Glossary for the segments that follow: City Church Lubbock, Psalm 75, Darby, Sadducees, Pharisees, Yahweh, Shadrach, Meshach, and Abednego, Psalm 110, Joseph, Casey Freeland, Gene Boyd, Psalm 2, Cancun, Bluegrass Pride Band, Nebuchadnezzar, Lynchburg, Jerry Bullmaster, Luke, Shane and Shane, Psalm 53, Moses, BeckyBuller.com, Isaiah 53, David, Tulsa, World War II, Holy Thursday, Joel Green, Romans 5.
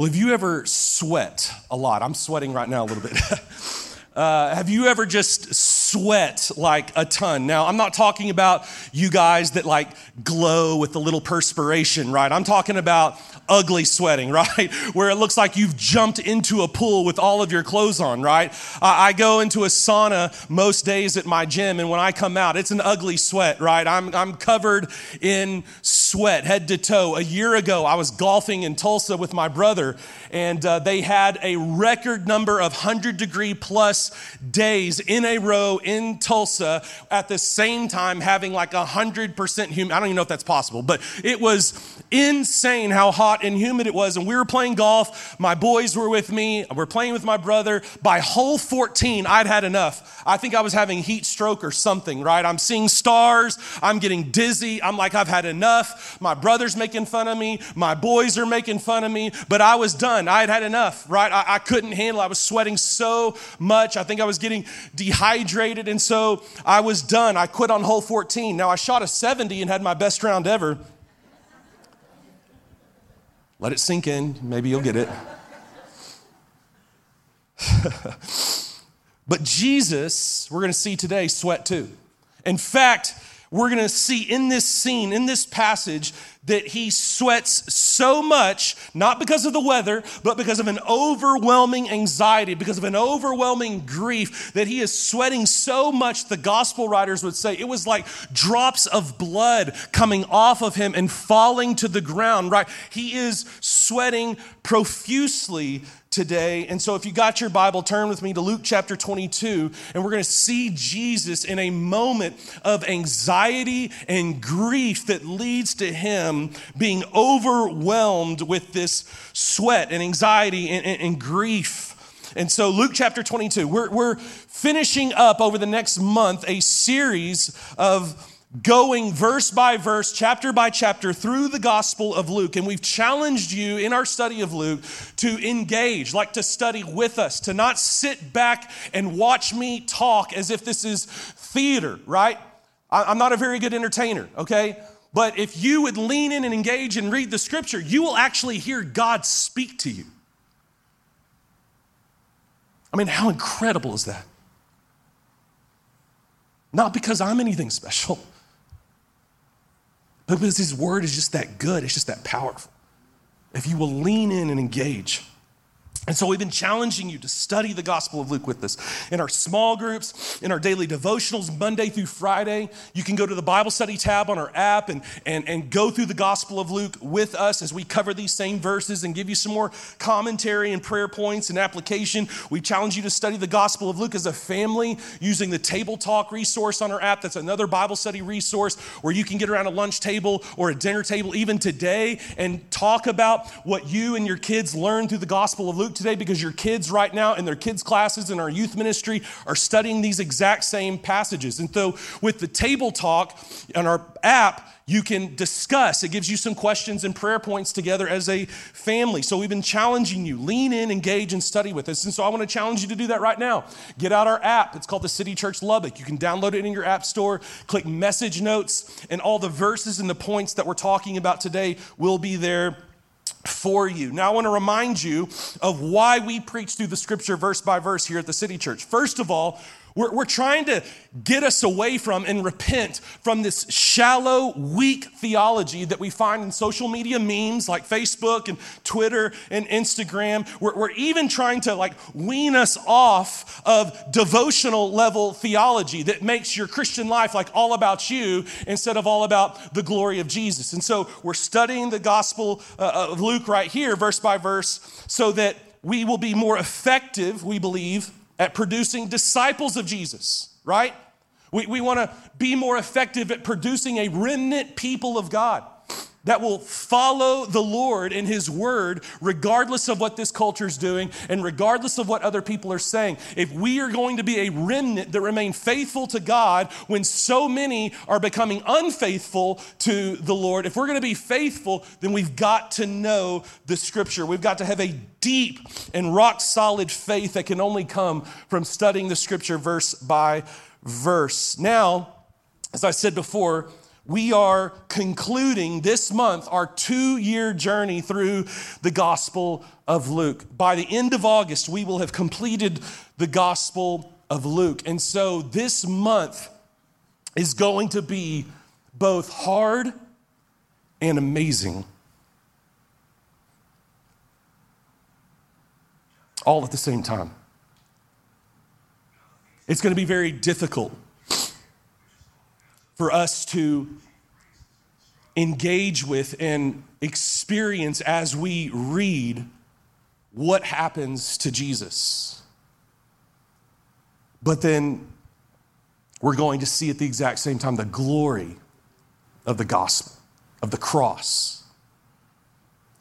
Well, have you ever sweat a lot? I'm sweating right now a little bit. Have you ever just sweat like a ton? Now, I'm not talking about you guys that like glow with a little perspiration, right? I'm talking about ugly sweating, right? Where it looks like you've jumped into a pool with all of your clothes on, right? I go into a sauna most days at my gym, and when I come out, it's an ugly sweat, right? I'm covered in sweat, head to toe. A year ago, I was golfing in Tulsa with my brother, and they had a record number of 100-degree plus days in a row in Tulsa at the same time, having like 100% humid. I don't even know if that's possible, but it was insane how hot and humid it was. And we were playing golf. My boys were with me. We're playing with my brother. By hole 14, I'd had enough. I think I was having heat stroke or something, right? I'm seeing stars. I'm getting dizzy. I'm like, I've had enough. My brother's making fun of me. My boys are making fun of me, but I was done. I had had enough, right? I couldn't handle it. I was sweating so much. I think I was getting dehydrated, and so I was done. I quit on hole 14. Now, I shot a 70 and had my best round ever. Let it sink in. Maybe you'll get it. But Jesus, we're going to see today, sweat too. In fact, we're going to see in this scene, in this passage, that he sweats so much, not because of the weather, but because of an overwhelming anxiety, because of an overwhelming grief, that he is sweating so much, the gospel writers would say, it was like drops of blood coming off of him and falling to the ground, right? He is sweating profusely today. And so if you got your Bible, turn with me to Luke chapter 22, and we're going to see Jesus in a moment of anxiety and grief that leads to him being overwhelmed with this sweat and anxiety and grief. And so Luke chapter 22, we're finishing up over the next month a series of going verse by verse, chapter by chapter through the Gospel of Luke. And we've challenged you in our study of Luke to engage, like to study with us, to not sit back and watch me talk as if this is theater, right? I'm not a very good entertainer, okay? But if you would lean in and engage and read the scripture, you will actually hear God speak to you. I mean, how incredible is that? Not because I'm anything special, but because his word is just that good. It's just that powerful. If you will lean in and engage. And so we've been challenging you to study the Gospel of Luke with us in our small groups, in our daily devotionals, Monday through Friday. You can go to the Bible study tab on our app and go through the Gospel of Luke with us as we cover these same verses and give you some more commentary and prayer points and application. We challenge you to study the Gospel of Luke as a family using the Table Talk resource on our app. That's another Bible study resource where you can get around a lunch table or a dinner table even today and talk about what you and your kids learned through the Gospel of Luke today, because your kids right now in their kids' classes and our youth ministry are studying these exact same passages. And so with the Table Talk on our app, you can discuss. It gives you some questions and prayer points together as a family. So we've been challenging you. Lean in, engage, and study with us. And so I want to challenge you to do that right now. Get out our app. It's called the City Church Lubbock. You can download it in your app store. Click message notes, and all the verses and the points that we're talking about today will be there for you. Now, I want to remind you of why we preach through the scripture verse by verse here at the City Church. First of all, we're trying to get us away from and repent from this shallow, weak theology that we find in social media memes like Facebook and Twitter and Instagram. We're even trying to like wean us off of devotional level theology that makes your Christian life like all about you instead of all about the glory of Jesus. And so we're studying the Gospel of Luke right here, verse by verse, so that we will be more effective, we believe, at producing disciples of Jesus, right? We want to be more effective at producing a remnant people of God that will follow the Lord in his word, regardless of what this culture is doing and regardless of what other people are saying. If we are going to be a remnant that remain faithful to God when so many are becoming unfaithful to the Lord, if we're going to be faithful, then we've got to know the scripture. We've got to have a deep and rock solid faith that can only come from studying the scripture verse by verse. Now, as I said before, We are concluding this month our 2-year journey through the Gospel of Luke. By the end of August, we will have completed the Gospel of Luke. And so this month is going to be both hard and amazing, all at the same time. It's going to be very difficult for us to engage with and experience as we read what happens to Jesus. But then we're going to see at the exact same time the glory of the gospel, of the cross,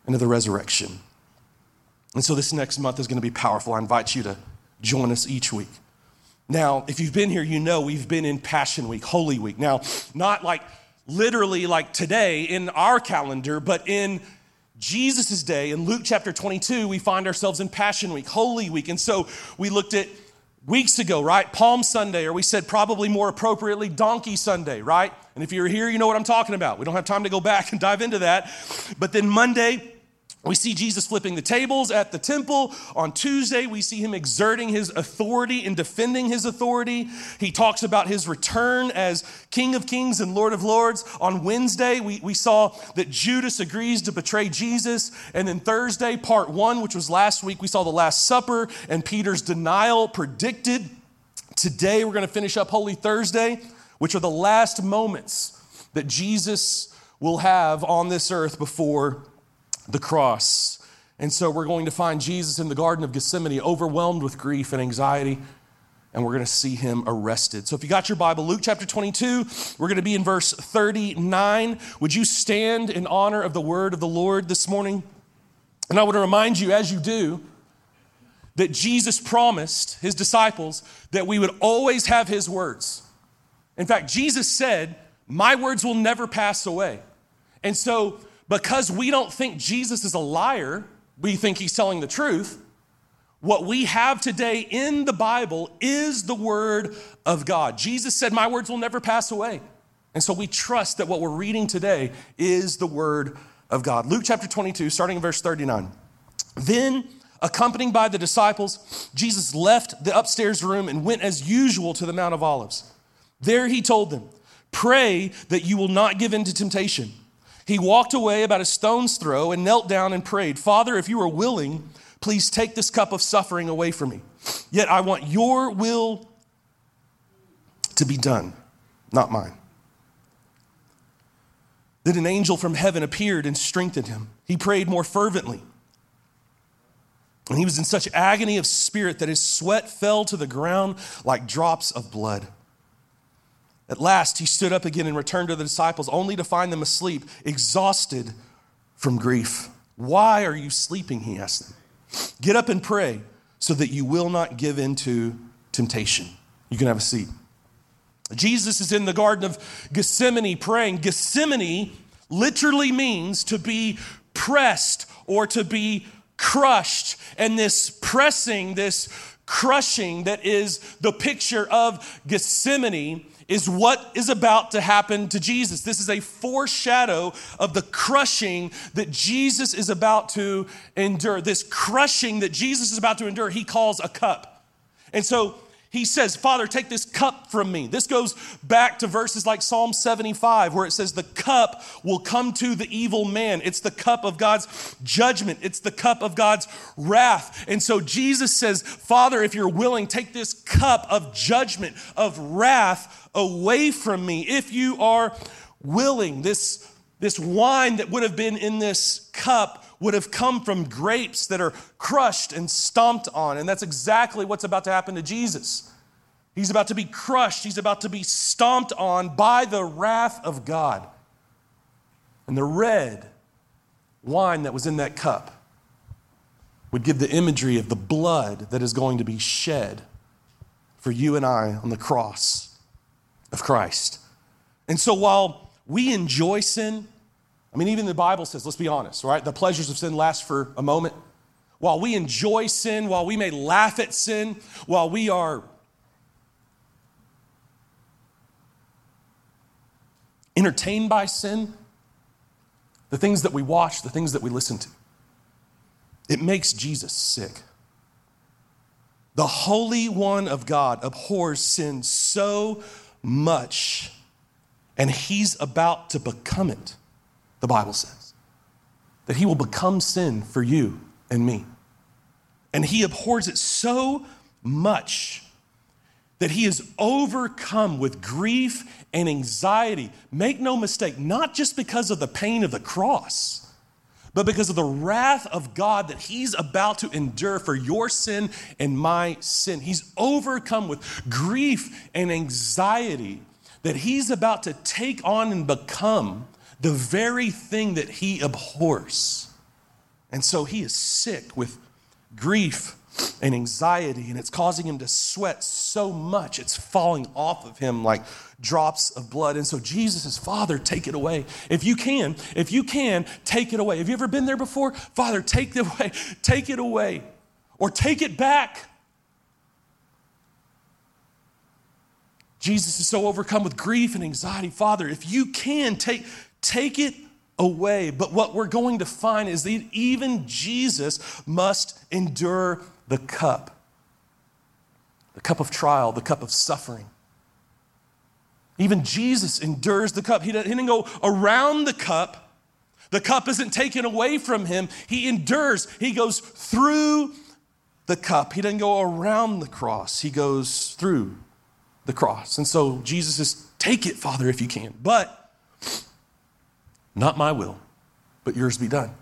and of the resurrection. And so this next month is going to be powerful. I invite you to join us each week. Now, if you've been here, you know we've been in Passion Week, Holy Week. Now, not like literally like today in our calendar, but in Jesus' day, in Luke chapter 22, we find ourselves in Passion Week, Holy Week. And so we looked at weeks ago, right? Palm Sunday, or we said probably more appropriately Donkey Sunday, right? And if you're here, you know what I'm talking about. We don't have time to go back and dive into that. But then Monday, we see Jesus flipping the tables at the temple. On Tuesday, we see him exerting his authority and defending his authority. He talks about his return as King of Kings and Lord of Lords. On Wednesday, we saw that Judas agrees to betray Jesus. And then Thursday, part one, which was last week, we saw the Last Supper and Peter's denial predicted. Today, we're going to finish up Holy Thursday, which are the last moments that Jesus will have on this earth before the cross. And so we're going to find Jesus in the Garden of Gethsemane, overwhelmed with grief and anxiety, and we're going to see him arrested. So if you got your Bible, Luke chapter 22, we're going to be in verse 39. Would you stand in honor of the word of the Lord this morning? And I want to remind you, as you do, that Jesus promised his disciples that we would always have his words. In fact, Jesus said, "My words will never pass away." And so because we don't think Jesus is a liar, we think he's telling the truth. What we have today in the Bible is the word of God. Jesus said, "My words will never pass away." And so we trust that what we're reading today is the word of God. Luke chapter 22, starting in verse 39. Then, accompanied by the disciples, Jesus left the upstairs room and went as usual to the Mount of Olives. There he told them, "Pray that you will not give in to temptation." He walked away about a stone's throw and knelt down and prayed, "Father, if you are willing, please take this cup of suffering away from me. Yet I want your will to be done, not mine." Then an angel from heaven appeared and strengthened him. He prayed more fervently, and he was in such agony of spirit that his sweat fell to the ground like drops of blood. At last, he stood up again and returned to the disciples, only to find them asleep, exhausted from grief. "Why are you sleeping?" he asked them. "Get up and pray so that you will not give in to temptation." You can have a seat. Jesus is in the Garden of Gethsemane praying. Gethsemane literally means to be pressed or to be crushed. And this pressing, this crushing that is the picture of Gethsemane is what is about to happen to Jesus. This is a foreshadow of the crushing that Jesus is about to endure. This crushing that Jesus is about to endure, he calls a cup. And so he says, "Father, take this cup from me." This goes back to verses like Psalm 75, where it says the cup will come to the evil man. It's the cup of God's judgment. It's the cup of God's wrath. And so Jesus says, "Father, if you're willing, take this cup of judgment, of wrath away from me. If you are willing," this wine that would have been in this cup would have come from grapes that are crushed and stomped on. And that's exactly what's about to happen to Jesus. He's about to be crushed. He's about to be stomped on by the wrath of God. And the red wine that was in that cup would give the imagery of the blood that is going to be shed for you and I on the cross of Christ. And so while we enjoy sin, I mean, even the Bible says, let's be honest, right? The pleasures of sin last for a moment. While we enjoy sin, while we may laugh at sin, while we are entertained by sin, the things that we watch, the things that we listen to. It makes Jesus sick. The Holy One of God abhors sin so much, and he's about to become it, the Bible says, that he will become sin for you and me. And he abhors it so much that he is overcome with grief and anxiety. Make no mistake, not just because of the pain of the cross, but because of the wrath of God that he's about to endure for your sin and my sin. He's overcome with grief and anxiety that he's about to take on and become the very thing that he abhors. And so he is sick with grief and anxiety, and it's causing him to sweat so much it's falling off of him like drops of blood. And so Jesus says, Father, take it away. If you can, take it away. Have you ever been there before? Father, take it away, or take it back. Jesus is so overcome with grief and anxiety. Father, if you can, take it away. But what we're going to find is that even Jesus must endure the cup of trial, the cup of suffering. Even Jesus endures the cup. He didn't go around the cup. The cup isn't taken away from him. He endures. He goes through the cup. He doesn't go around the cross. He goes through the cross. And so Jesus says, take it, Father, if you can. But not my will, but yours be done.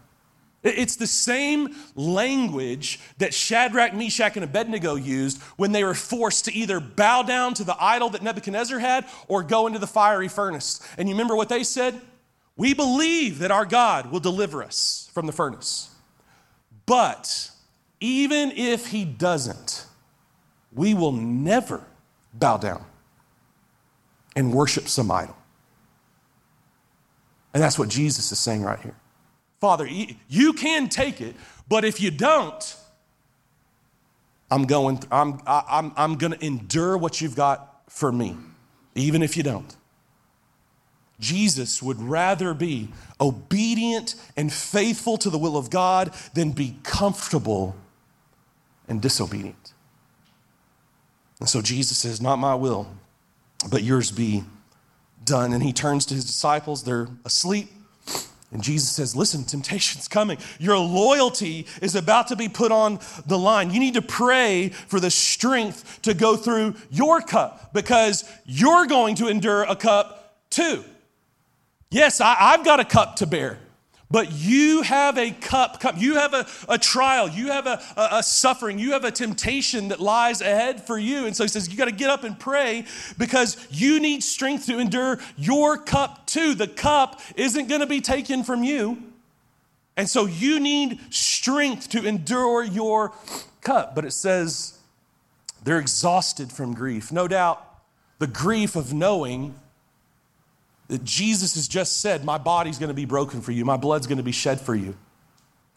It's the same language that Shadrach, Meshach, and Abednego used when they were forced to either bow down to the idol that Nebuchadnezzar had or go into the fiery furnace. And you remember what they said? We believe that our God will deliver us from the furnace. But even if he doesn't, we will never bow down and worship some idol. And that's what Jesus is saying right here. Father, you can take it, but if you don't, I'm going to endure what you've got for me, even if you don't. Jesus would rather be obedient and faithful to the will of God than be comfortable and disobedient. And so Jesus says, not my will, but yours be done. And he turns to his disciples. They're asleep. And Jesus says, listen, temptation's coming. Your loyalty is about to be put on the line. You need to pray for the strength to go through your cup because you're going to endure a cup too. Yes, I've got a cup to bear, but you have a cup. You have a trial. You have a suffering. You have a temptation that lies ahead for you. And so he says, you got to get up and pray because you need strength to endure your cup too. The cup isn't going to be taken from you. And so you need strength to endure your cup. But it says they're exhausted from grief. No doubt the grief of knowing that Jesus has just said, my body's going to be broken for you. My blood's going to be shed for you.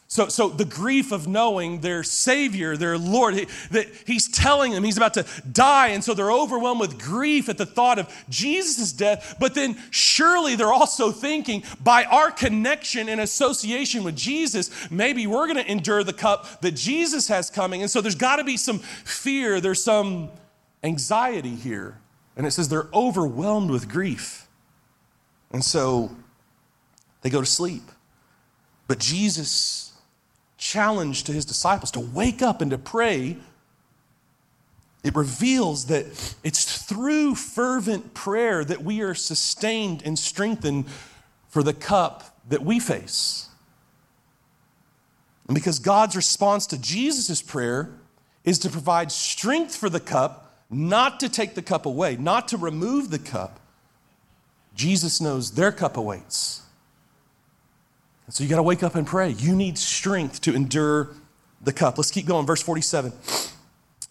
So the grief of knowing their Savior, their Lord, that he's telling them he's about to die. And so they're overwhelmed with grief at the thought of Jesus' death. But then surely they're also thinking, by our connection and association with Jesus, maybe we're going to endure the cup that Jesus has coming. And so there's got to be some fear. There's some anxiety here. And it says they're overwhelmed with grief. And so they go to sleep. But Jesus challenged to his disciples to wake up and to pray. It reveals that it's through fervent prayer that we are sustained and strengthened for the cup that we face. And because God's response to Jesus' prayer is to provide strength for the cup, not to take the cup away, not to remove the cup, Jesus knows their cup awaits. And so you got to wake up and pray. You need strength to endure the cup. Let's keep going. Verse 47.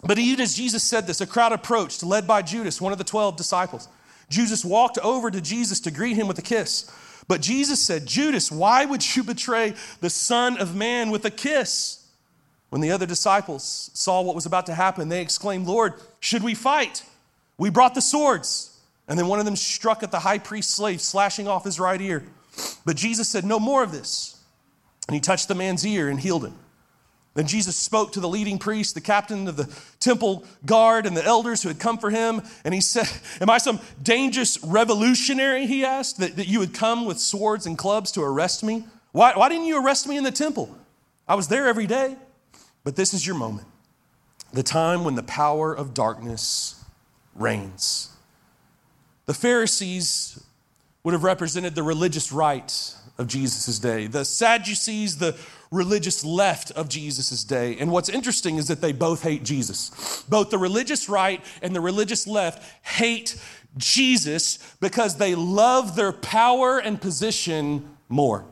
But even as Jesus said this, a crowd approached, led by Judas, one of the 12 disciples. Judas walked over to Jesus to greet him with a kiss. But Jesus said, Judas, why would you betray the Son of Man with a kiss? When the other disciples saw what was about to happen, they exclaimed, Lord, should we fight? We brought the swords. And then one of them struck at the high priest's slave, slashing off his right ear. But Jesus said, no more of this. And he touched the man's ear and healed him. Then Jesus spoke to the leading priest, the captain of the temple guard, and the elders who had come for him. And he said, am I some dangerous revolutionary, he asked, that you would come with swords and clubs to arrest me? Why didn't you arrest me in the temple? I was there every day. But this is your moment, the time when the power of darkness reigns. The Pharisees would have represented the religious right of Jesus' day. The Sadducees, the religious left of Jesus' day. And what's interesting is that they both hate Jesus. Both the religious right and the religious left hate Jesus because they love their power and position more.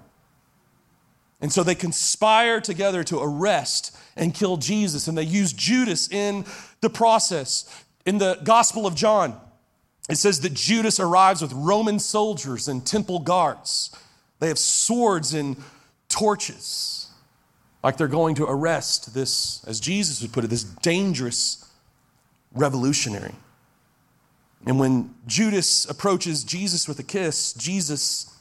And so they conspire together to arrest and kill Jesus. And they use Judas in the process. In the Gospel of John, it says that Judas arrives with Roman soldiers and temple guards. They have swords and torches, like they're going to arrest this, as Jesus would put it, this dangerous revolutionary. And when Judas approaches Jesus with a kiss, Jesus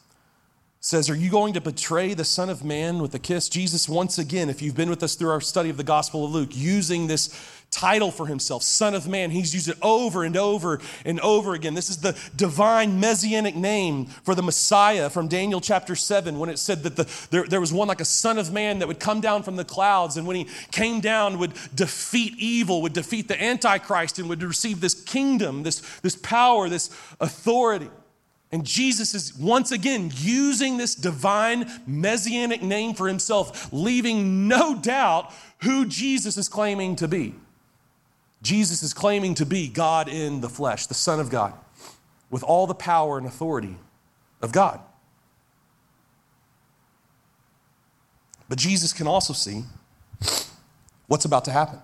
says, are you going to betray the Son of Man with a kiss? Jesus, once again, if you've been with us through our study of the Gospel of Luke, using this title for himself, Son of Man, he's used it over and over and over again. This is the divine messianic name for the Messiah from Daniel chapter 7, when it said that there was one like a Son of Man that would come down from the clouds, and when he came down would defeat evil, would defeat the Antichrist, and would receive this kingdom, this power, this authority. And Jesus is once again using this divine messianic name for himself, leaving no doubt who Jesus is claiming to be. Jesus is claiming to be God in the flesh, the Son of God, with all the power and authority of God. But Jesus can also see what's about to happen.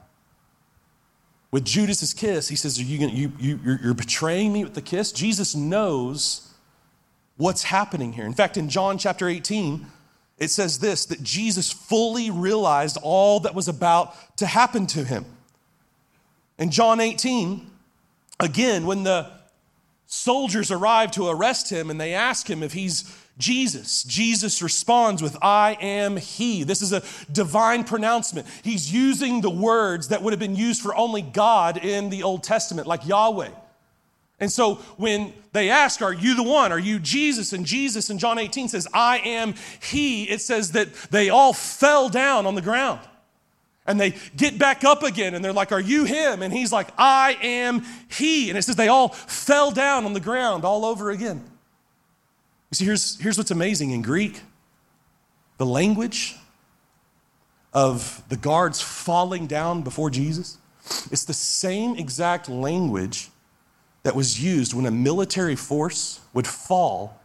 With Judas' kiss, he says, you're betraying me with the kiss? Jesus knows what's happening here. In fact, in John chapter 18, it says this, that Jesus fully realized all that was about to happen to him. In John 18, again, when the soldiers arrive to arrest him and they ask him if he's Jesus, Jesus responds with, I am he. This is a divine pronouncement. He's using the words that would have been used for only God in the Old Testament, like Yahweh. And so when they ask, are you the one? Are you Jesus? And Jesus in John 18 says, I am he. It says that they all fell down on the ground and they get back up again. And they're like, are you him? And he's like, I am he. And it says they all fell down on the ground all over again. You see, here's what's amazing in Greek. The language of the guards falling down before Jesus, it's the same exact language that was used when a military force would fall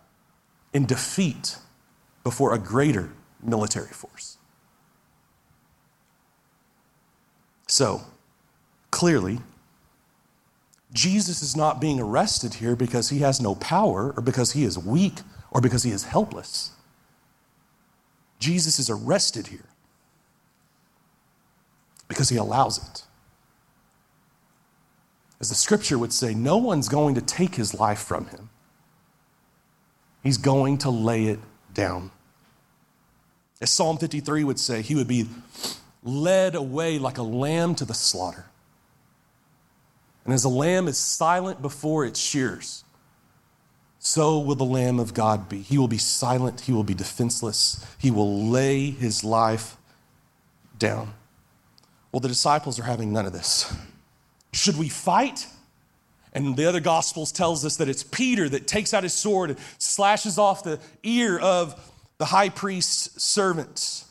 in defeat before a greater military force. So, clearly, Jesus is not being arrested here because he has no power or because he is weak or because he is helpless. Jesus is arrested here because he allows it. As the scripture would say, no one's going to take his life from him. He's going to lay it down. As Psalm 53 would say, he would be led away like a lamb to the slaughter. And as a lamb is silent before its shears, so will the Lamb of God be. He will be silent. He will be defenseless. He will lay his life down. Well, the disciples are having none of this. Should we fight? And the other Gospels tells us that it's Peter that takes out his sword and slashes off the ear of the high priest's servant.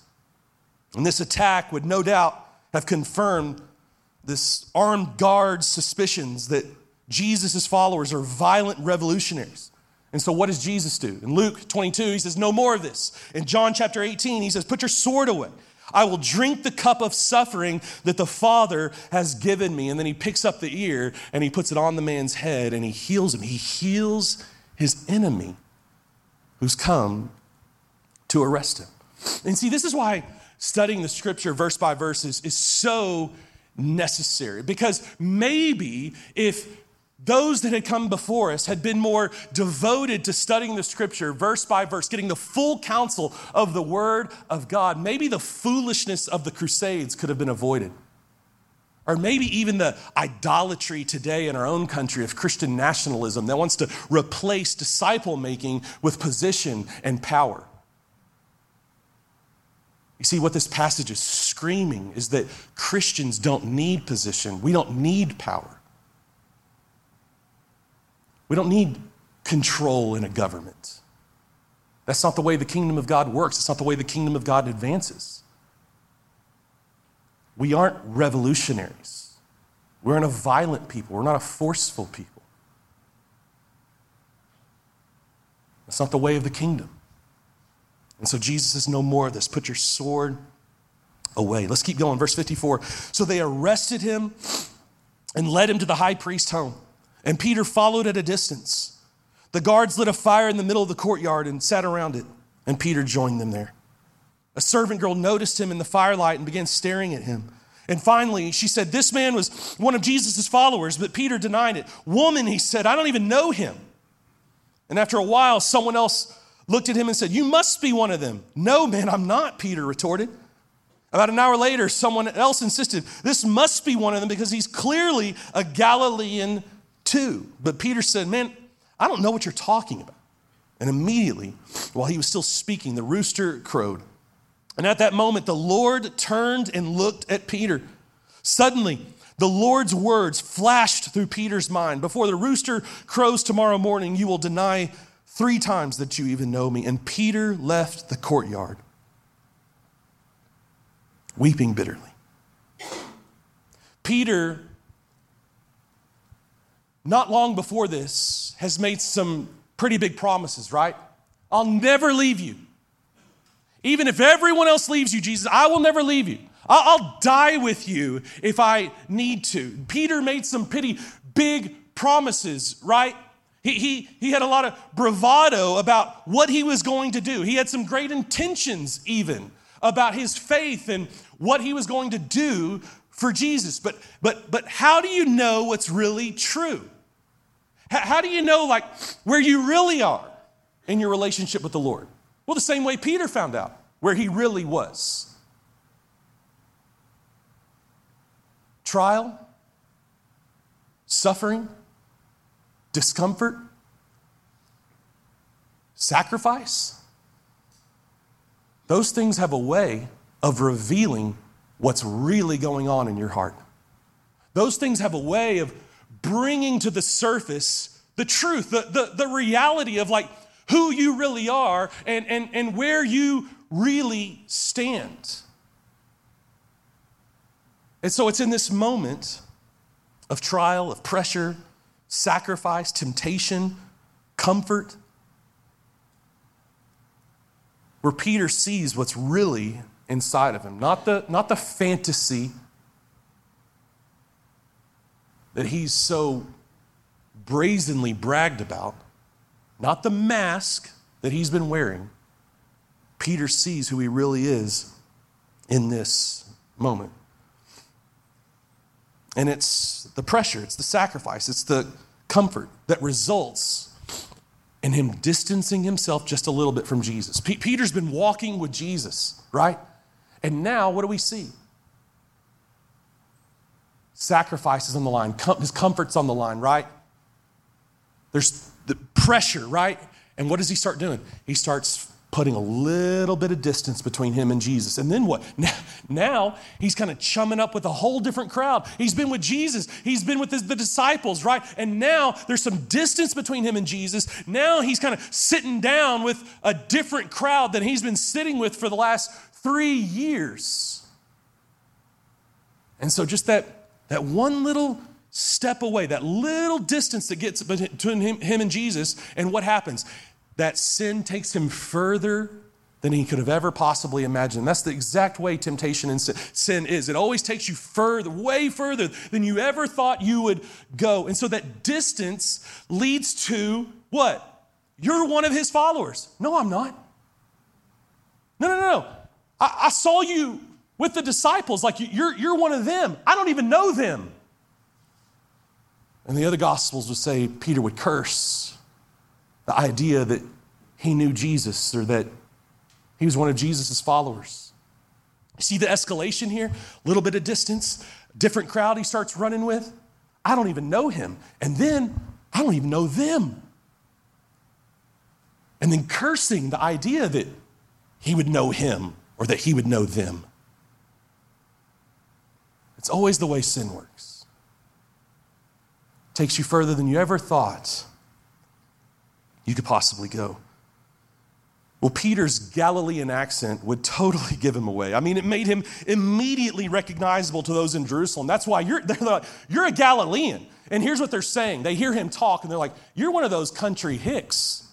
And this attack would no doubt have confirmed this armed guard's suspicions that Jesus' followers are violent revolutionaries. And so what does Jesus do? In Luke 22, he says, no more of this. In John chapter 18, he says, put your sword away. I will drink the cup of suffering that the Father has given me. And then he picks up the ear and he puts it on the man's head and he heals him. He heals his enemy who's come to arrest him. And see, this is why studying the scripture verse by verse is so necessary, because maybe if Those that had come before us had been more devoted to studying the scripture verse by verse, getting the full counsel of the word of God. Maybe the foolishness of the Crusades could have been avoided. Or maybe even the idolatry today in our own country of Christian nationalism that wants to replace disciple making with position and power. You see, what this passage is screaming is that Christians don't need position. We don't need power. We don't need control in a government. That's not the way the kingdom of God works. It's not the way the kingdom of God advances. We aren't revolutionaries. We aren't a violent people. We're not a forceful people. That's not the way of the kingdom. And so Jesus says, no more of this. Put your sword away. Let's keep going. Verse 54. So they arrested him and led him to the high priest's home. And Peter followed at a distance. The guards lit a fire in the middle of the courtyard and sat around it. And Peter joined them there. A servant girl noticed him in the firelight and began staring at him. And finally, she said, this man was one of Jesus' followers, but Peter denied it. Woman, he said, I don't even know him. And after a while, someone else looked at him and said, you must be one of them. No, man, I'm not, Peter retorted. About an hour later, someone else insisted, this must be one of them because he's clearly a Galilean too. But Peter said, man, I don't know what you're talking about. And immediately, while he was still speaking, the rooster crowed. And at that moment, the Lord turned and looked at Peter. Suddenly, the Lord's words flashed through Peter's mind. Before the rooster crows tomorrow morning, you will deny 3 times that you even know me. And Peter left the courtyard, weeping bitterly. Peter, not long before this, has made some pretty big promises, right? I'll never leave you. Even if everyone else leaves you, Jesus, I will never leave you. I'll die with you if I need to. Peter made some pretty big promises, right? He had a lot of bravado about what he was going to do. He had some great intentions even about his faith and what he was going to do for Jesus. But how do you know what's really true? How do you know like where you really are in your relationship with the Lord? Well, the same way Peter found out where he really was. Trial, suffering, discomfort, sacrifice. Those things have a way of revealing what's really going on in your heart. Those things have a way of bringing to the surface the truth, the reality of like, who you really are, and where you really stand. And so it's in this moment of trial, of pressure, sacrifice, temptation, comfort, where Peter sees what's really inside of him. Not the fantasy that he's so brazenly bragged about, not the mask that he's been wearing. Peter sees who he really is in this moment. And it's the pressure, it's the sacrifice, it's the comfort that results in him distancing himself just a little bit from Jesus. Peter's been walking with Jesus, right? And now what do we see? Sacrifice is on the line. His comfort's on the line, right? There's the pressure, right? And what does he start doing? He starts putting a little bit of distance between him and Jesus. And then what? Now he's kind of chumming up with a whole different crowd. He's been with Jesus. He's been with the disciples, right? And now there's some distance between him and Jesus. Now he's kind of sitting down with a different crowd than he's been sitting with for the last 3 years. And so just that one little step away, that little distance that gets between him and Jesus, and what happens? That sin takes him further than he could have ever possibly imagined. That's the exact way temptation and sin is. It always takes you further, way further than you ever thought you would go. And so that distance leads to what? You're one of his followers. No, I'm not. No. I saw you with the disciples. Like you're one of them. I don't even know them. And the other Gospels would say Peter would curse the idea that he knew Jesus or that he was one of Jesus' followers. You see the escalation here? A little bit of distance, different crowd he starts running with. I don't even know him. And then I don't even know them. And then cursing the idea that he would know him or that he would know them. It's always the way sin works. It takes you further than you ever thought you could possibly go. Well, Peter's Galilean accent would totally give him away. I mean, it made him immediately recognizable to those in Jerusalem. That's why they're like, you're a Galilean. And here's what they're saying. They hear him talk and they're like, you're one of those country hicks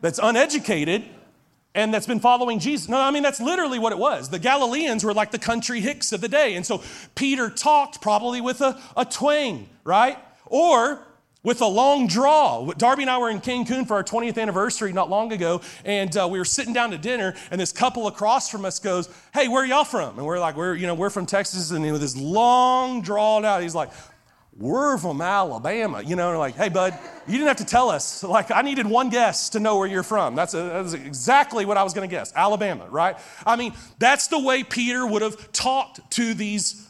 that's uneducated and that's been following Jesus. No, I mean, that's literally what it was. The Galileans were like the country hicks of the day. And so Peter talked probably with a twang, right? Or with a long draw. Darby and I were in Cancun for our 20th anniversary not long ago, and we were sitting down to dinner, and this couple across from us goes, hey, where are y'all from? And we're like, we're from Texas, and with this long drawn out, he's like, we're from Alabama, and we're like, hey, bud, you didn't have to tell us. Like, I needed one guess to know where you're from. That's exactly what I was going to guess, Alabama, right? I mean, that's the way Peter would have talked to these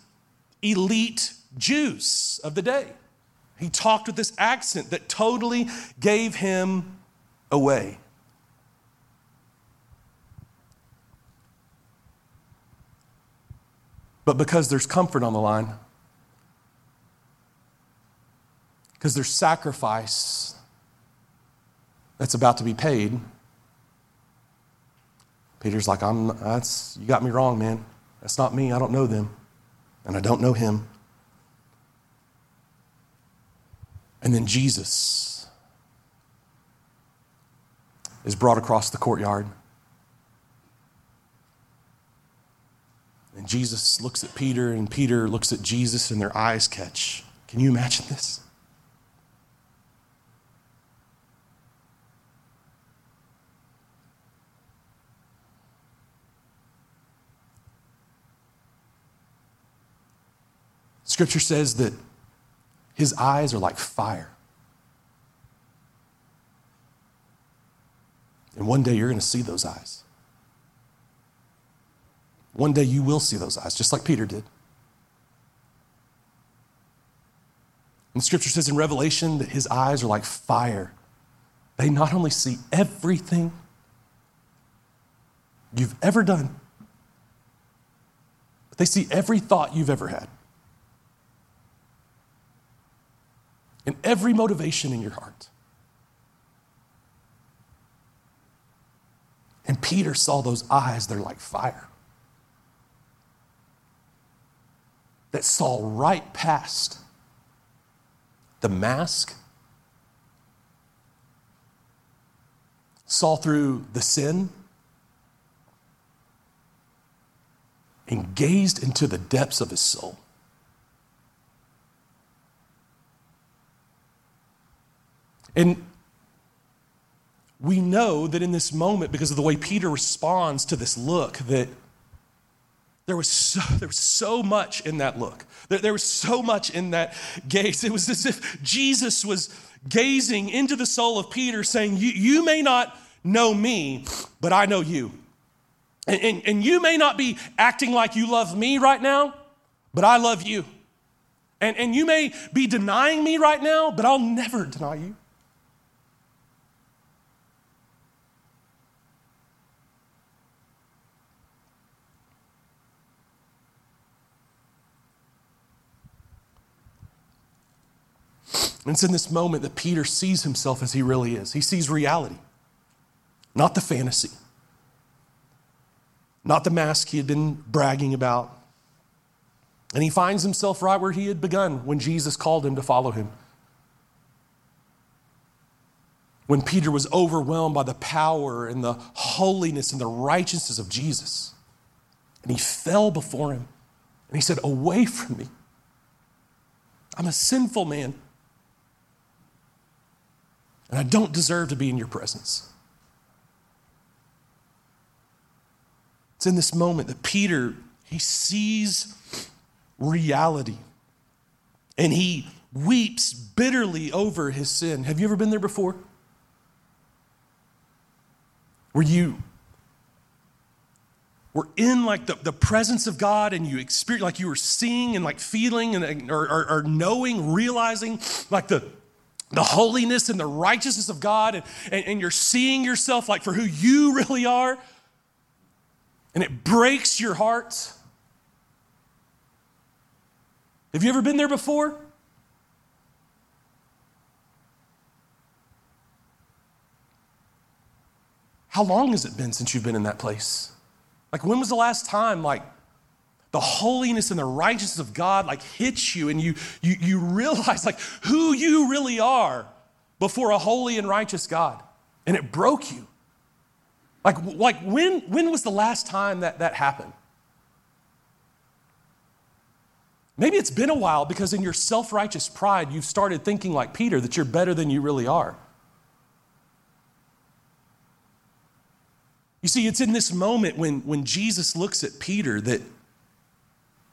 elite Jews of the day. He talked with this accent that totally gave him away. But because there's comfort on the line, because there's sacrifice that's about to be paid, Peter's like, you got me wrong, man. That's not me. I don't know them. And I don't know him. And then Jesus is brought across the courtyard. And Jesus looks at Peter, and Peter looks at Jesus, and their eyes catch. Can you imagine this? Scripture says that his eyes are like fire. And one day you're going to see those eyes. One day you will see those eyes, just like Peter did. And Scripture says in Revelation that his eyes are like fire. They not only see everything you've ever done, but they see every thought you've ever had. And every motivation in your heart. And Peter saw those eyes, they're like fire, that saw right past the mask, saw through the sin, and gazed into the depths of his soul. And we know that in this moment, because of the way Peter responds to this look, that there was so much in that look. There was so much in that gaze. It was as if Jesus was gazing into the soul of Peter, saying, you may not know me, but I know you. And you may not be acting like you love me right now, but I love you. And you may be denying me right now, but I'll never deny you. And it's in this moment that Peter sees himself as he really is. He sees reality, not the fantasy, not the mask he had been bragging about. And he finds himself right where he had begun when Jesus called him to follow him. When Peter was overwhelmed by the power and the holiness and the righteousness of Jesus. And he fell before him. And he said, "Away from me. I'm a sinful man. And I don't deserve to be in your presence." It's in this moment that Peter, he sees reality and he weeps bitterly over his sin. Have you ever been there before? Where you were in like the presence of God and you experience, like you were seeing and like feeling and or knowing, realizing like the holiness and the righteousness of God and you're seeing yourself like for who you really are, and it breaks your heart. Have you ever been there before? How long has it been since you've been in that place? Like, when was the last time, like, the holiness and the righteousness of God, like, hits you and you realize, like, who you really are before a holy and righteous God, and it broke you? Like when was the last time that happened? Maybe it's been a while because in your self-righteous pride, you've started thinking like Peter, that you're better than you really are. You see, it's in this moment when Jesus looks at Peter that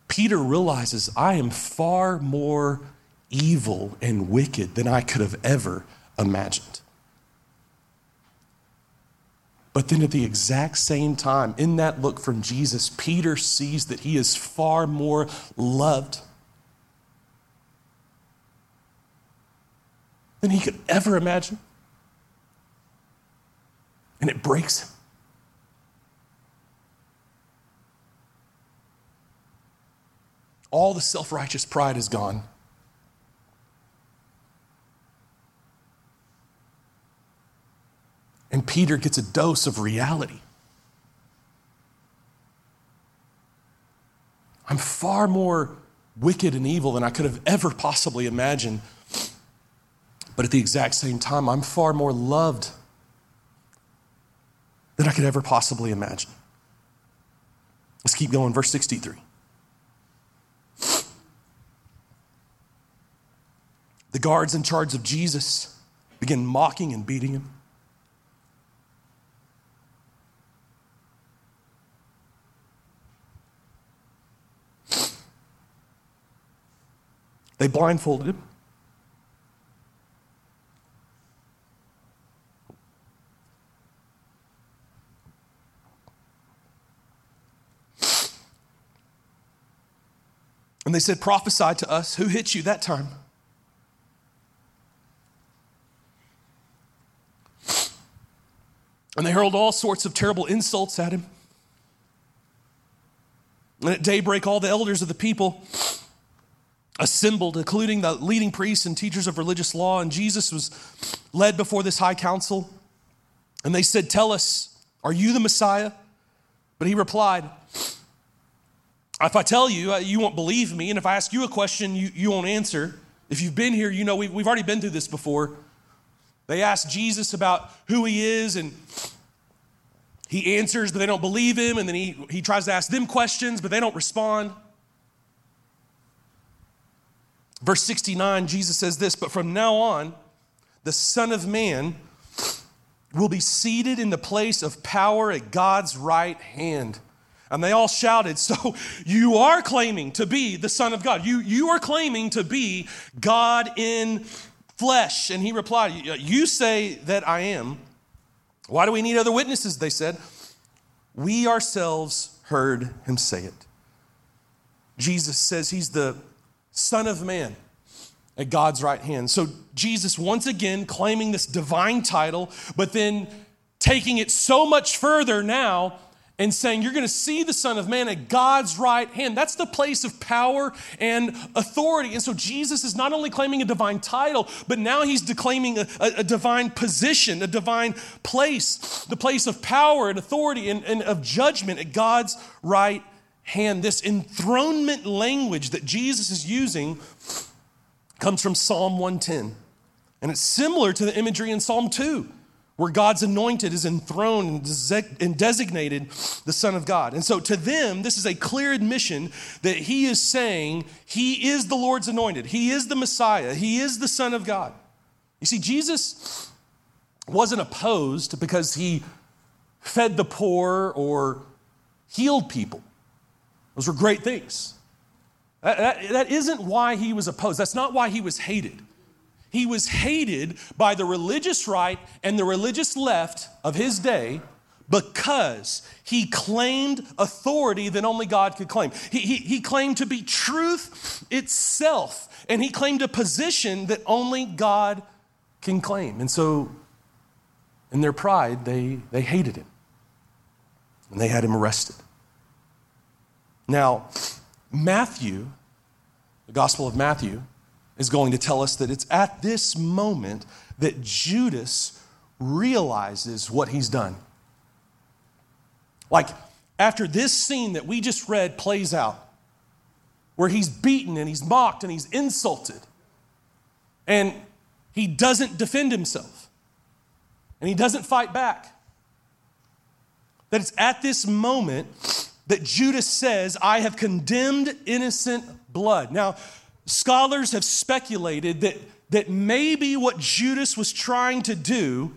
Peter realizes, I am far more evil and wicked than I could have ever imagined. But then at the exact same time, in that look from Jesus, Peter sees that he is far more loved than he could ever imagine. And it breaks him. All the self-righteous pride is gone. And Peter gets a dose of reality. I'm far more wicked and evil than I could have ever possibly imagined. But at the exact same time, I'm far more loved than I could ever possibly imagine. Let's keep going, verse 63. The guards in charge of Jesus begin mocking and beating him. They blindfolded him. And they said, prophesy to us, who hit you that time? And they hurled all sorts of terrible insults at him. And at daybreak, all the elders of the people assembled, including the leading priests and teachers of religious law. And Jesus was led before this high council. And they said, tell us, are you the Messiah? But he replied, if I tell you, you won't believe me. And if I ask you a question, you won't answer. If you've been here, you know we've already been through this before. They ask Jesus about who he is, and he answers, but they don't believe him. And then he tries to ask them questions, but they don't respond. Verse 69, Jesus says this, but from now on, the Son of Man will be seated in the place of power at God's right hand. And they all shouted, so you are claiming to be the Son of God. You are claiming to be God in flesh. And he replied, you say that I am. Why do we need other witnesses? They said, we ourselves heard him say it. Jesus says he's the Son of Man at God's right hand. So Jesus once again claiming this divine title, but then taking it so much further now and saying, you're going to see the Son of Man at God's right hand. That's the place of power and authority. And so Jesus is not only claiming a divine title, but now he's declaiming a divine position, a divine place, the place of power and authority and of judgment at God's right hand. This enthronement language that Jesus is using comes from Psalm 110. And it's similar to the imagery in Psalm 2, where God's anointed is enthroned and designated the Son of God. And so to them, this is a clear admission that he is saying he is the Lord's anointed. He is the Messiah. He is the Son of God. You see, Jesus wasn't opposed because he fed the poor or healed people. Those were great things. That isn't why he was opposed. That's not why he was hated. He was hated by the religious right and the religious left of his day because he claimed authority that only God could claim. He claimed to be truth itself, and he claimed a position that only God can claim. And so in their pride, they hated him, and they had him arrested. Now, Matthew, the Gospel of Matthew, is going to tell us that it's at this moment that Judas realizes what he's done. Like, after this scene that we just read plays out, where he's beaten and he's mocked and he's insulted, and he doesn't defend himself, and he doesn't fight back, that it's at this moment that Judas says, I have condemned innocent blood. Now, scholars have speculated that maybe what Judas was trying to do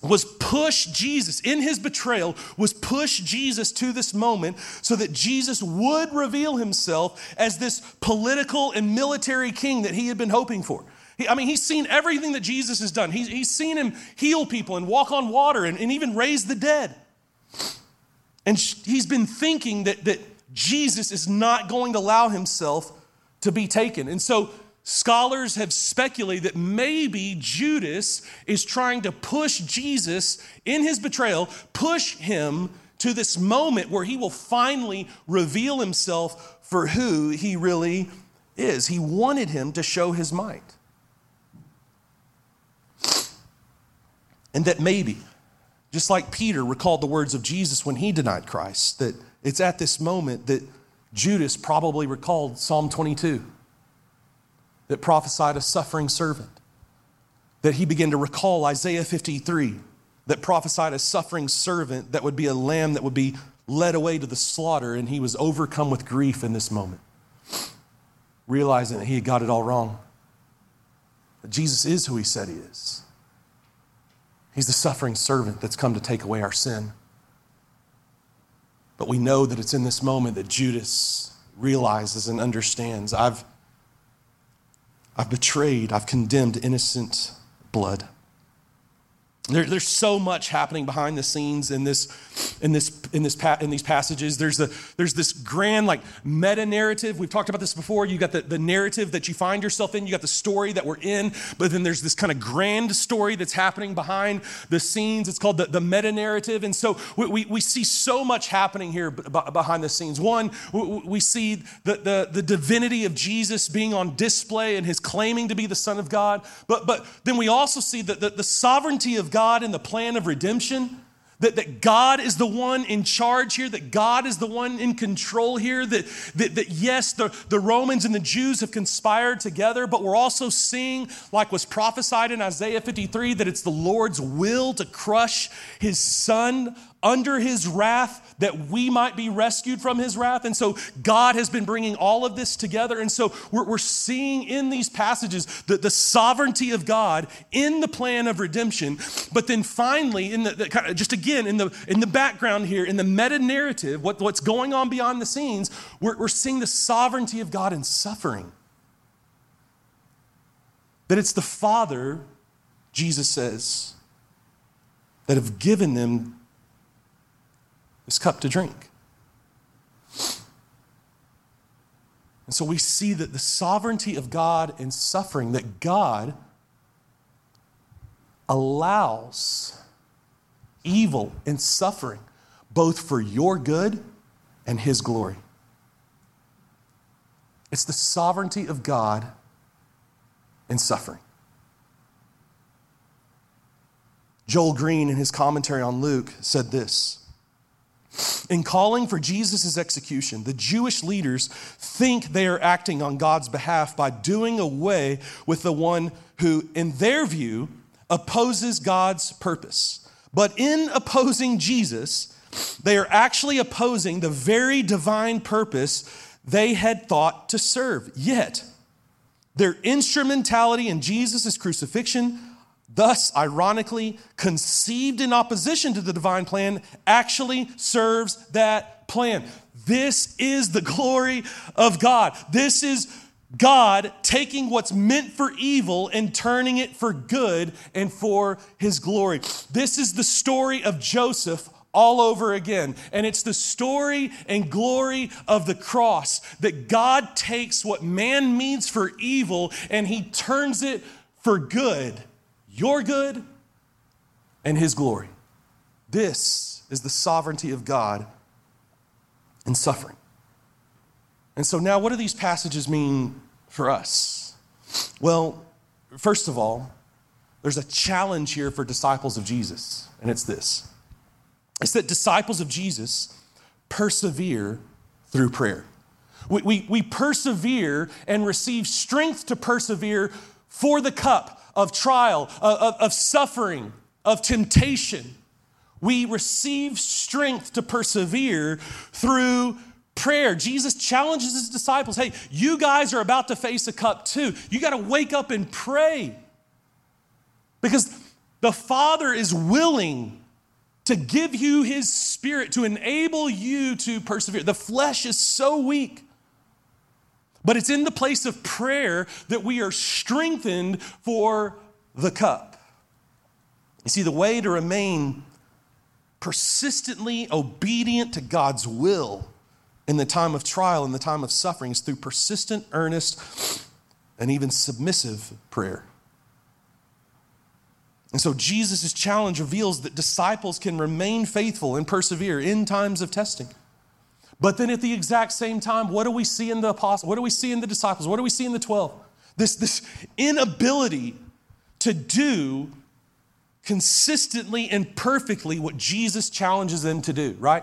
was push Jesus, in his betrayal, was push Jesus to this moment so that Jesus would reveal himself as this political and military king that he had been hoping for. He's seen everything that Jesus has done. He's seen him heal people and walk on water and even raise the dead. And he's been thinking that Jesus is not going to allow himself to be taken. And so scholars have speculated that maybe Judas is trying to push Jesus in his betrayal, push him to this moment where he will finally reveal himself for who he really is. He wanted him to show his might. And that maybe, just like Peter recalled the words of Jesus when he denied Christ, that it's at this moment that Judas probably recalled Psalm 22 that prophesied a suffering servant, that he began to recall Isaiah 53 that prophesied a suffering servant that would be a lamb that would be led away to the slaughter, and he was overcome with grief in this moment, realizing that he had got it all wrong, that Jesus is who he said he is. He's the suffering servant that's come to take away our sin. But we know that it's in this moment that Judas realizes and understands, I've betrayed, I've condemned innocent blood. There's so much happening behind the scenes in these passages. There's this grand meta narrative. We've talked about this before. You got the narrative that you find yourself in. You got the story that we're in. But then there's this kind of grand story that's happening behind the scenes. It's called the meta narrative. And so we see so much happening here behind the scenes. One, we see the divinity of Jesus being on display and his claiming to be the Son of God. But then we also see the sovereignty of God in the plan of redemption, that God is the one in charge here, that God is the one in control here, that yes, the Romans and the Jews have conspired together, but we're also seeing, like was prophesied in Isaiah 53, that it's the Lord's will to crush his son under his wrath, that we might be rescued from his wrath. And so God has been bringing all of this together. And so we're seeing in these passages the sovereignty of God in the plan of redemption. But then finally, in the background here, in the meta narrative, what's going on beyond the scenes, we're seeing the sovereignty of God in suffering. That it's the Father, Jesus says, that have given them this cup to drink. And so we see that the sovereignty of God in suffering, that God allows evil and suffering both for your good and his glory. It's the sovereignty of God in suffering. Joel Green, in his commentary on Luke, said this: in calling for Jesus' execution, the Jewish leaders think they are acting on God's behalf by doing away with the one who, in their view, opposes God's purpose. But in opposing Jesus, they are actually opposing the very divine purpose they had thought to serve. Yet, their instrumentality in Jesus' crucifixion, thus, ironically, conceived in opposition to the divine plan, actually serves that plan. This is the glory of God. This is God taking what's meant for evil and turning it for good and for his glory. This is the story of Joseph all over again. And it's the story and glory of the cross, that God takes what man means for evil and he turns it for good, your good and his glory. This is the sovereignty of God in suffering. And so now what do these passages mean for us? Well, first of all, there's a challenge here for disciples of Jesus, and it's this. It's that disciples of Jesus persevere through prayer. We persevere and receive strength to persevere for the cup of trial, of suffering, of temptation. We receive strength to persevere through prayer. Jesus challenges his disciples. Hey, you guys are about to face a cup too. You got to wake up and pray, because the Father is willing to give you his Spirit to enable you to persevere. The flesh is so weak, but it's in the place of prayer that we are strengthened for the cup. You see, the way to remain persistently obedient to God's will in the time of trial, in the time of suffering, is through persistent, earnest, and even submissive prayer. And so Jesus' challenge reveals that disciples can remain faithful and persevere in times of testing. But then at the exact same time, what do we see in the apostles? What do we see in the disciples? What do we see in the 12? This inability to do consistently and perfectly what Jesus challenges them to do, right?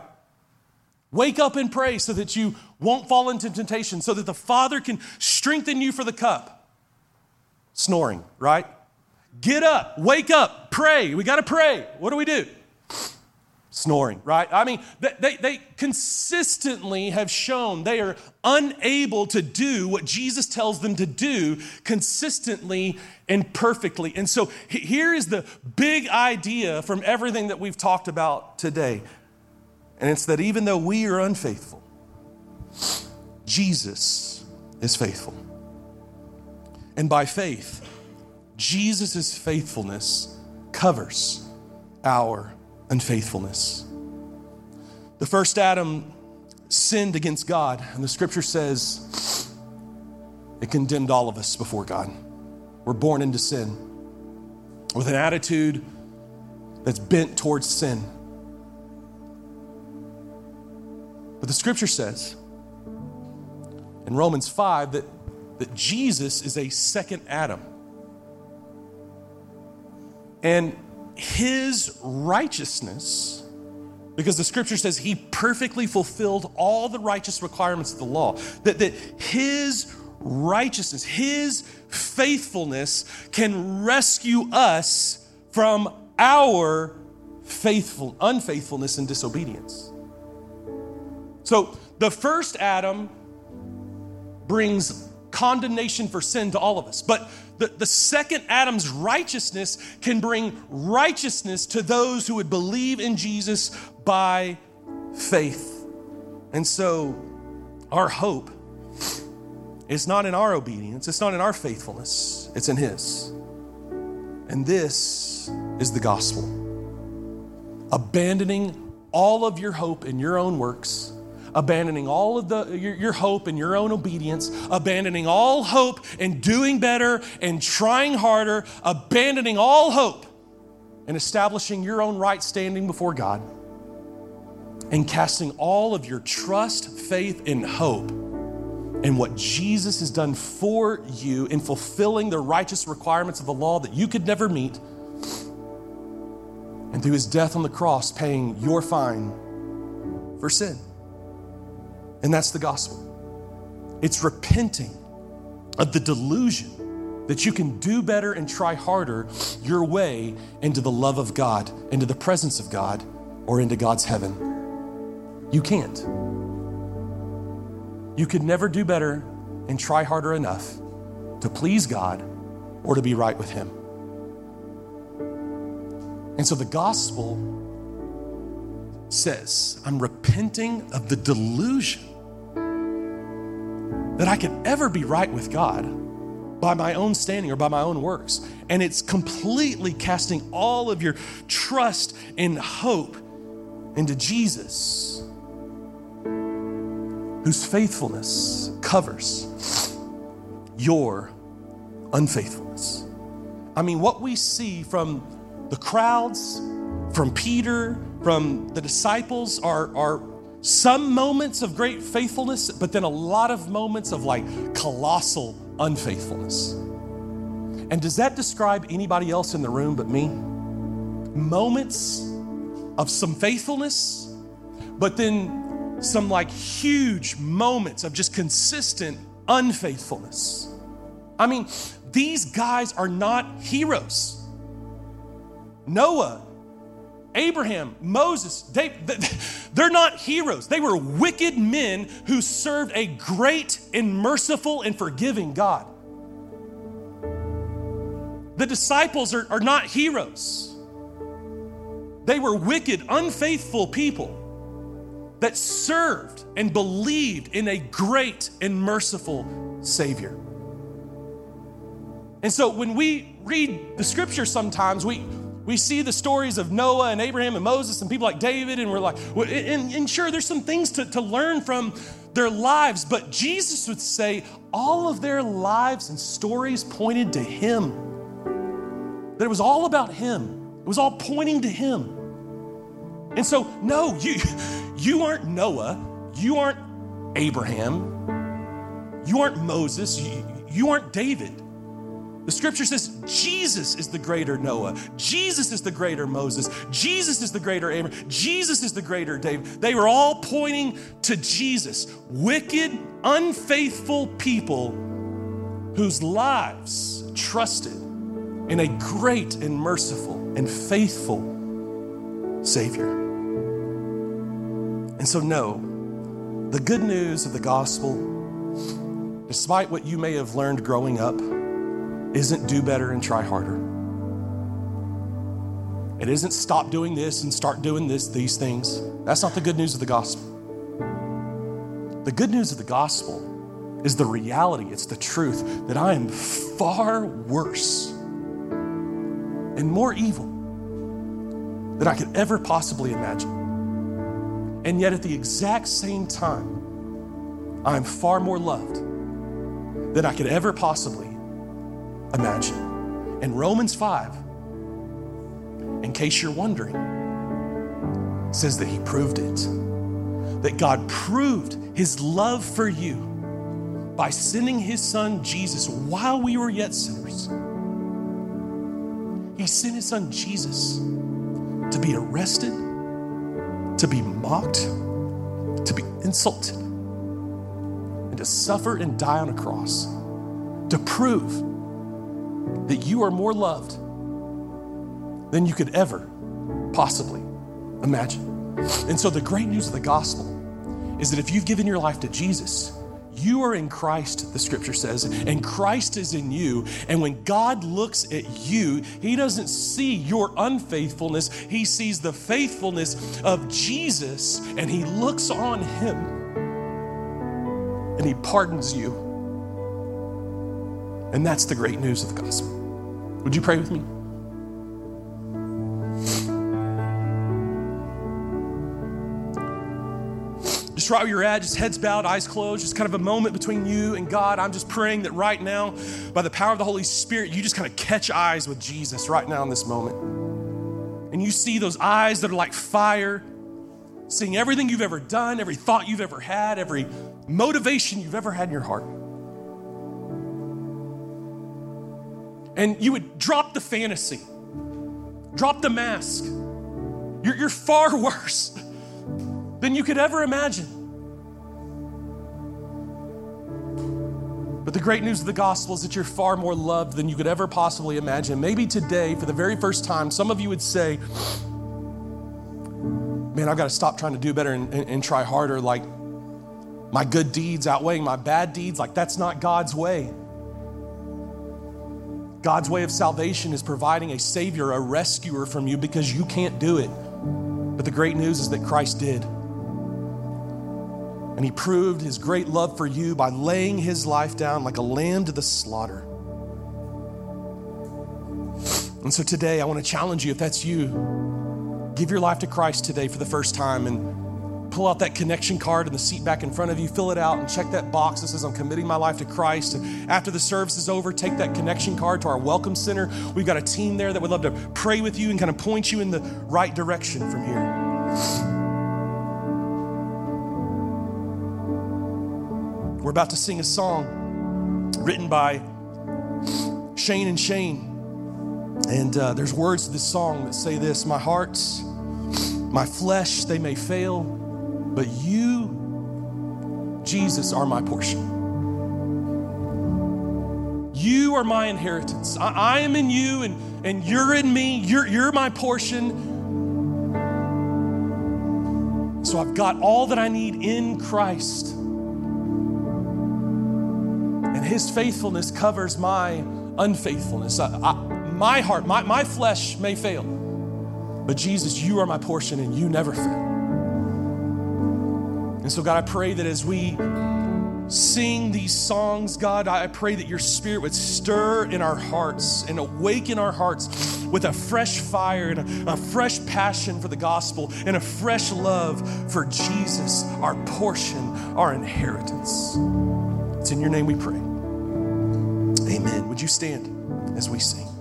Wake up and pray so that you won't fall into temptation, so that the Father can strengthen you for the cup. Snoring, right? Get up, wake up, pray. We got to pray. What do we do? Snoring, right? I mean, they consistently have shown they are unable to do what Jesus tells them to do consistently and perfectly. And so here is the big idea from everything that we've talked about today. And it's that even though we are unfaithful, Jesus is faithful. And by faith, Jesus' faithfulness covers our unfaithfulness. The first Adam sinned against God, and the scripture says it condemned all of us before God. We're born into sin with an attitude that's bent towards sin. But the scripture says in Romans 5 that Jesus is a second Adam. And his righteousness, because the scripture says he perfectly fulfilled all the righteous requirements of the law, that his righteousness, his faithfulness can rescue us from our unfaithfulness and disobedience. So the first Adam brings condemnation for sin to all of us, but the second Adam's righteousness can bring righteousness to those who would believe in Jesus by faith. And so our hope is not in our obedience. It's not in our faithfulness. It's in his. And this is the gospel. Abandoning all of your hope in your own works, abandoning all of your hope and your own obedience, abandoning all hope and doing better and trying harder, abandoning all hope and establishing your own right standing before God, and casting all of your trust, faith, and hope in what Jesus has done for you in fulfilling the righteous requirements of the law that you could never meet, and through his death on the cross paying your fine for sin. And that's the gospel. It's repenting of the delusion that you can do better and try harder your way into the love of God, into the presence of God, or into God's heaven. You can't. You could never do better and try harder enough to please God or to be right with him. And so the gospel says, I'm repenting repenting of the delusion that I can ever be right with God by my own standing or by my own works. And it's completely casting all of your trust and hope into Jesus, whose faithfulness covers your unfaithfulness. I mean, what we see from the crowds, from Peter, from the disciples are some moments of great faithfulness, but then a lot of moments of like colossal unfaithfulness. And does that describe anybody else in the room but me? Moments of some faithfulness, but then some like huge moments of just consistent unfaithfulness. I mean, these guys are not heroes. Noah, Abraham, Moses, they're not heroes. They were wicked men who served a great and merciful and forgiving God. The disciples are not heroes. They were wicked, unfaithful people that served and believed in a great and merciful Savior. And so when we read the scripture sometimes, we see the stories of Noah and Abraham and Moses and people like David, and we're like, and sure, there's some things to learn from their lives, but Jesus would say all of their lives and stories pointed to Him. That it was all about Him. It was all pointing to Him. And so, no, you aren't Noah, you aren't Abraham, you aren't Moses, you aren't David. The scripture says Jesus is the greater Noah. Jesus is the greater Moses. Jesus is the greater Abraham. Jesus is the greater David. They were all pointing to Jesus. Wicked, unfaithful people whose lives trusted in a great and merciful and faithful Savior. And so no, the good news of the gospel, despite what you may have learned growing up, isn't do better and try harder. It isn't stop doing this and start doing these things. That's not the good news of the gospel. The good news of the gospel is the reality, it's the truth that I am far worse and more evil than I could ever possibly imagine. And yet at the exact same time, I am far more loved than I could ever possibly imagine. And Romans 5, in case you're wondering, says that He proved it, that God proved His love for you by sending His Son Jesus while we were yet sinners. He sent His Son Jesus to be arrested, to be mocked, to be insulted, and to suffer and die on a cross to prove that you are more loved than you could ever possibly imagine. And so the great news of the gospel is that if you've given your life to Jesus, you are in Christ, the scripture says, and Christ is in you. And when God looks at you, He doesn't see your unfaithfulness. He sees the faithfulness of Jesus, and He looks on Him and He pardons you. And that's the great news of the gospel. Would you pray with me? Just right where you're at, just heads bowed, eyes closed, just kind of a moment between you and God. I'm just praying that right now, by the power of the Holy Spirit, you just kind of catch eyes with Jesus right now in this moment. And you see those eyes that are like fire, seeing everything you've ever done, every thought you've ever had, every motivation you've ever had in your heart. And you would drop the fantasy, drop the mask. You're far worse than you could ever imagine. But the great news of the gospel is that you're far more loved than you could ever possibly imagine. Maybe today, for the very first time, some of you would say, man, I've got to stop trying to do better and try harder. Like my good deeds outweighing my bad deeds, like that's not God's way. God's way of salvation is providing a savior, a rescuer from you because you can't do it. But the great news is that Christ did. And he proved his great love for you by laying his life down like a lamb to the slaughter. And so today, I want to challenge you, if that's you, give your life to Christ today for the first time and pull out that connection card in the seat back in front of you, fill it out and check that box that says, I'm committing my life to Christ. And after the service is over, take that connection card to our Welcome Center. We've got a team there that would love to pray with you and kind of point you in the right direction from here. We're about to sing a song written by Shane and Shane. And there's words to this song that say this: my heart, my flesh, they may fail, but you, Jesus, are my portion. You are my inheritance. I am in you and you're in me. You're my portion. So I've got all that I need in Christ. His faithfulness covers my unfaithfulness. My heart, my flesh may fail, but Jesus, you are my portion and you never fail. And so God, I pray that as we sing these songs, God, I pray that your spirit would stir in our hearts and awaken our hearts with a fresh fire and a fresh passion for the gospel and a fresh love for Jesus, our portion, our inheritance. It's in your name we pray. Amen. Would you stand as we sing?